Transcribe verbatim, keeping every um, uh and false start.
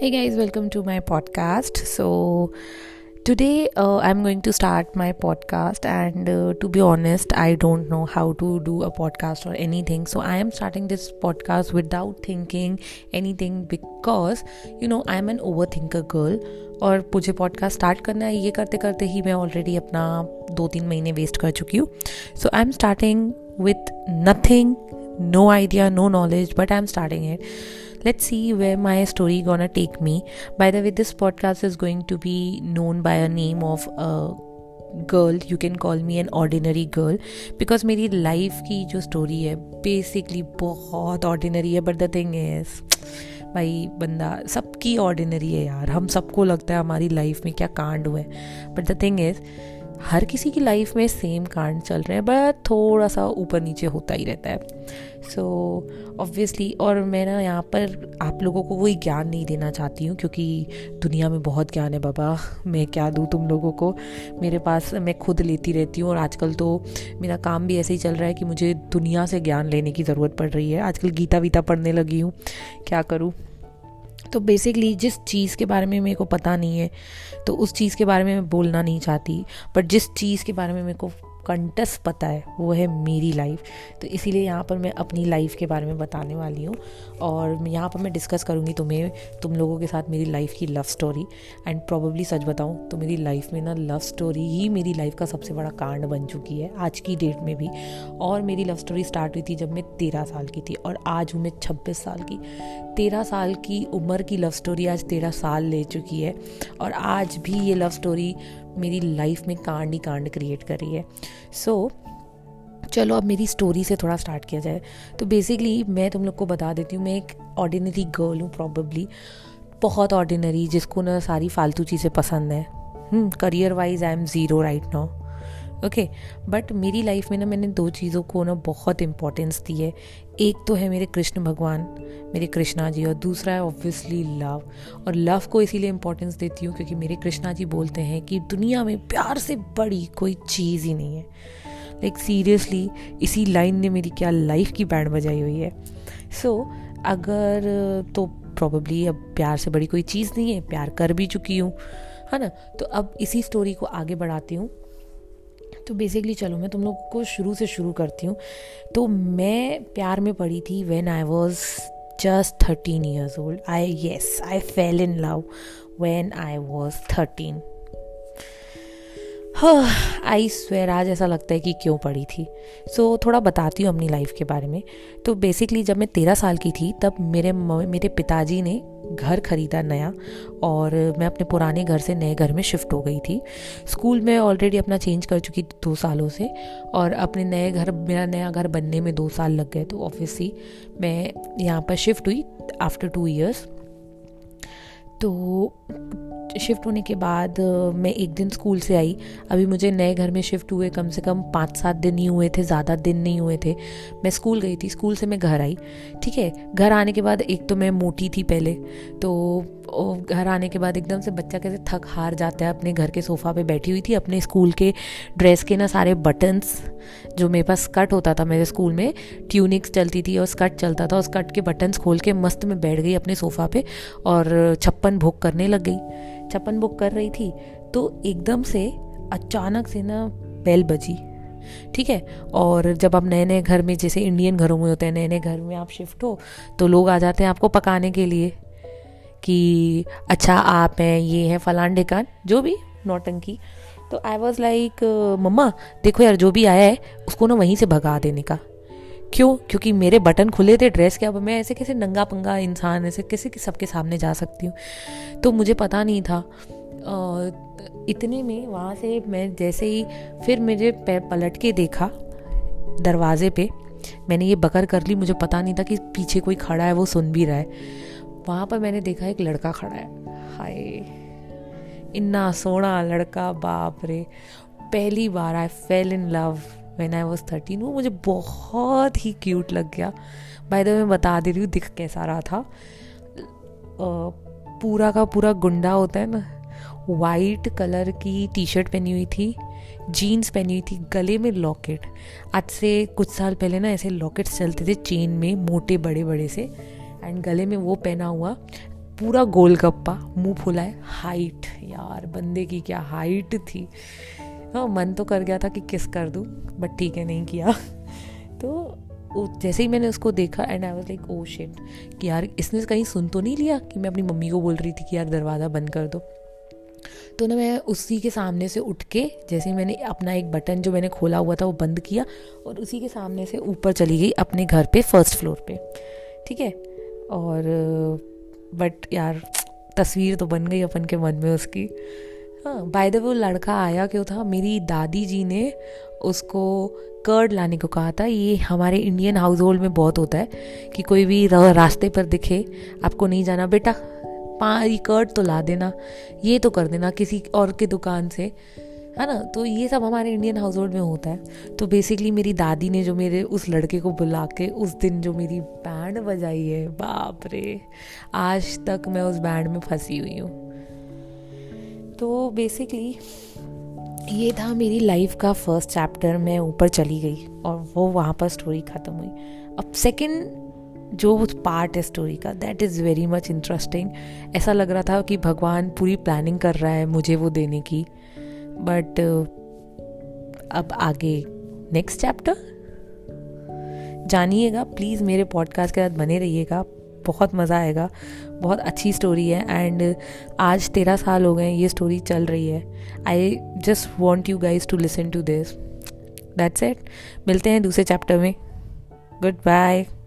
Hey guys, welcome to my podcast. So today uh, I'm going to start my podcast and uh, to be honest, I don't know how to do a podcast or anything. So I am starting this podcast without thinking anything because you know I'm an overthinker girl. और मुझे podcast start करना है, ये करते करते ही मैं already अपना दो तीन महीने वेस्ट कर चुकी हूँ. So I am starting with nothing, no idea, no knowledge, but I am starting it. Let's see where my story gonna take me. By the way, this podcast is going to be known by a name of a girl. You can call me an ordinary girl because मेरी life की जो story है basically बहुत ordinary है. But the thing is, भाई बंदा सबकी ordinary है यार. हम सबको लगता है हमारी life में क्या कांड हुए. But the thing is, हर किसी की लाइफ में सेम कांड चल रहे हैं, बट थोड़ा सा ऊपर नीचे होता ही रहता है. सो ऑब्वियसली और मैं ना यहाँ पर आप लोगों को वही ज्ञान नहीं देना चाहती हूँ क्योंकि दुनिया में बहुत ज्ञान है बाबा, मैं क्या दूँ तुम लोगों को. मेरे पास मैं खुद लेती रहती हूँ और आजकल तो मेरा काम भी ऐसे ही चल रहा है कि मुझे दुनिया से ज्ञान लेने की ज़रूरत पड़ रही है. आजकल गीता वीता पढ़ने लगी हूँ, क्या करूँ. तो बेसिकली जिस चीज़ के बारे में मेरे को पता नहीं है तो उस चीज़ के बारे में मैं बोलना नहीं चाहती, बट जिस चीज़ के बारे में मेरे को कंटस पता है वो है मेरी लाइफ. तो इसीलिए यहाँ पर मैं अपनी लाइफ के बारे में बताने वाली हूँ और यहाँ पर मैं डिस्कस करूँगी तुम्हें, तुम लोगों के साथ मेरी लाइफ की लव स्टोरी. एंड प्रोबेबली सच बताऊँ तो मेरी लाइफ में ना लव स्टोरी ही मेरी लाइफ का सबसे बड़ा कांड बन चुकी है आज की डेट में भी. और मेरी लव स्टोरी स्टार्ट हुई थी जब मैं तेरह साल की थी और आज हूँ मैं छब्बीस साल की. तेरह साल की उम्र की लव स्टोरी आज तेरह साल ले चुकी है और आज भी ये लव स्टोरी मेरी लाइफ में कांड ही कांड क्रिएट कर रही है. सो so, चलो अब मेरी स्टोरी से थोड़ा स्टार्ट किया जाए. तो बेसिकली मैं तुम लोग को बता देती हूँ, मैं एक ऑर्डिनरी गर्ल हूँ, प्रॉबेबली बहुत ऑर्डिनरी, जिसको ना सारी फालतू चीज़ें पसंद हैं. Career wise I am zero right now, okay. But मेरी लाइफ में ना मैंने दो चीज़ों को ना बहुत इम्पोर्टेंस दी है. एक तो है मेरे कृष्ण भगवान, मेरे कृष्णा जी, और दूसरा है ऑब्वियसली लव. और लव को इसीलिए इम्पोर्टेंस देती हूँ क्योंकि मेरे कृष्णा जी बोलते हैं कि दुनिया में प्यार से बड़ी कोई चीज़ ही नहीं है. लाइक सीरियसली इसी लाइन ने मेरी क्या लाइफ की बैंड बजाई हुई है. सो so, अगर तो प्रॉबेबली अब प्यार से बड़ी कोई चीज़ नहीं है, प्यार कर भी चुकी हूँ, है ना. तो अब इसी स्टोरी को आगे बढ़ाती हूँ. तो बेसिकली चलो मैं तुम लोगों को शुरू से शुरू करती हूँ. तो मैं प्यार में पड़ी थी when I was just thirteen years old. I yes I fell in love when I was thirteen. I swear आज ऐसा लगता है कि क्यों पड़ी थी. सो so, थोड़ा बताती हूँ अपनी लाइफ के बारे में. तो बेसिकली जब मैं तेरह साल की थी तब मेरे मेरे पिताजी ने घर खरीदा नया और मैं अपने पुराने घर से नए घर में शिफ्ट हो गई थी. स्कूल में ऑलरेडी अपना चेंज कर चुकी थी दो सालों से और अपने नए घर, मेरा नया घर बनने में दो साल लग गए. तो ऑब्वियसली मैं यहाँ पर शिफ्ट हुई आफ्टर टू ईयर्स. तो शिफ्ट होने के बाद मैं एक दिन स्कूल से आई. अभी मुझे नए घर में शिफ्ट हुए कम से कम पाँच सात दिन ही हुए थे, ज़्यादा दिन नहीं हुए थे. मैं स्कूल गई थी, स्कूल से मैं घर आई, ठीक है. घर आने के बाद एक तो मैं मोटी थी पहले, तो घर आने के बाद एकदम से बच्चा कैसे थक हार जाता है. अपने घर के सोफ़ा पे बैठी हुई थी, अपने स्कूल के ड्रेस के ना सारे बटन्स, जो मेरे पास स्कर्ट होता था, मेरे स्कूल में ट्यूनिक्स चलती थी और स्कर्ट चलता था, और स्कर्ट के बटन्स खोल के मस्त मैं बैठ गई अपने सोफ़ा पे और छप्पन भोग करने लग गई. छप्पन भोग कर रही थी तो एकदम से अचानक से ना बेल बजी, ठीक है. और जब आप नए नए घर में, जैसे इंडियन घरों में होते हैं, नए नए घर में आप शिफ्ट हो तो लोग आ जाते हैं आपको पकाने के लिए कि अच्छा आप हैं, ये हैं, फलान ढिकान, जो भी नौटंकी. तो आई वॉज लाइक मम्मा देखो यार, जो भी आया है उसको ना वहीं से भगा देने का. क्यों? क्योंकि मेरे बटन खुले थे ड्रेस के. अब मैं ऐसे कैसे नंगा पंगा इंसान ऐसे कैसे सबके सामने जा सकती हूँ. तो मुझे पता नहीं था. इतने में वहाँ से मैं जैसे ही फिर मुझे पलट के देखा दरवाजे पे, मैंने ये बकर कर ली. मुझे पता नहीं था कि पीछे कोई खड़ा है, वो सुन भी रहा है. वहाँ पर मैंने देखा एक लड़का खड़ा है. हाय इन्ना सोना लड़का, बाप रे. पहली बार I fell in love when I was thirteen. वो मुझे बहुत ही क्यूट लग गया. बाय द वे मैं बता दे रही हूँ दिख कैसा रहा था. पूरा का पूरा गुंडा होता है ना, वाइट कलर की टी शर्ट पहनी हुई थी, जीन्स पहनी हुई थी, गले में लॉकेट. आज से कुछ साल पहले ना ऐसे लॉकेट्स चलते थे चेन में, मोटे बड़े बड़े से, एंड गले में वो पहना हुआ. पूरा गोलगप्पा मुंह फुलाए। हाइट, यार बंदे की क्या हाइट थी। हाँ, मन तो कर गया था कि किस कर दूँ, बट ठीक है नहीं किया। तो जैसे ही मैंने उसको देखा and I was like oh shit कि यार इसने कहीं सुन तो नहीं लिया कि मैं अपनी मम्मी को बोल रही थी कि यार दरवाज़ा बंद कर दो। तो ना मैं उसी के सामने से उठ के, जैसे मैंने अपना एक बटन जो मैंने खोला हुआ था वो बंद किया और उसी के सामने से ऊपर चली गई अपने घर पे फर्स्ट फ्लोर पे, ठीक है। और बट यार तस्वीर तो बन गई अपन के मन में उसकी। हाँ, बाय द वे वो लड़का आया क्यों था, मेरी दादी जी ने उसको कर्ड लाने को कहा था। ये हमारे इंडियन हाउस होल्ड में बहुत होता है कि कोई भी रास्ते पर दिखे आपको नहीं जाना बेटा, पाँच कर्ड तो ला देना, ये तो कर देना किसी और के दुकान से, है ना। तो ये सब हमारे इंडियन हाउस होल्ड में होता है। तो बेसिकली मेरी दादी ने जो मेरे उस लड़के को बुला के उस दिन जो मेरी बैंड बजाई है, बाप रे, आज तक मैं उस बैंड में फंसी हुई हूँ। तो बेसिकली ये था मेरी लाइफ का फर्स्ट चैप्टर। मैं ऊपर चली गई और वो वहाँ पर स्टोरी ख़त्म हुई। अब सेकेंड जो पार्ट है स्टोरी का, that is very much interesting. ऐसा लग रहा था कि भगवान पूरी प्लानिंग कर रहा है मुझे वो देने की। बट अब आगे नेक्स्ट चैप्टर जानिएगा। प्लीज़ मेरे पॉडकास्ट के साथ बने रहिएगा, बहुत मज़ा आएगा। बहुत अच्छी स्टोरी है एंड आज तेरह साल हो गए ये स्टोरी चल रही है। I just want you guys to listen to this, that's it. मिलते हैं दूसरे चैप्टर में। Good bye.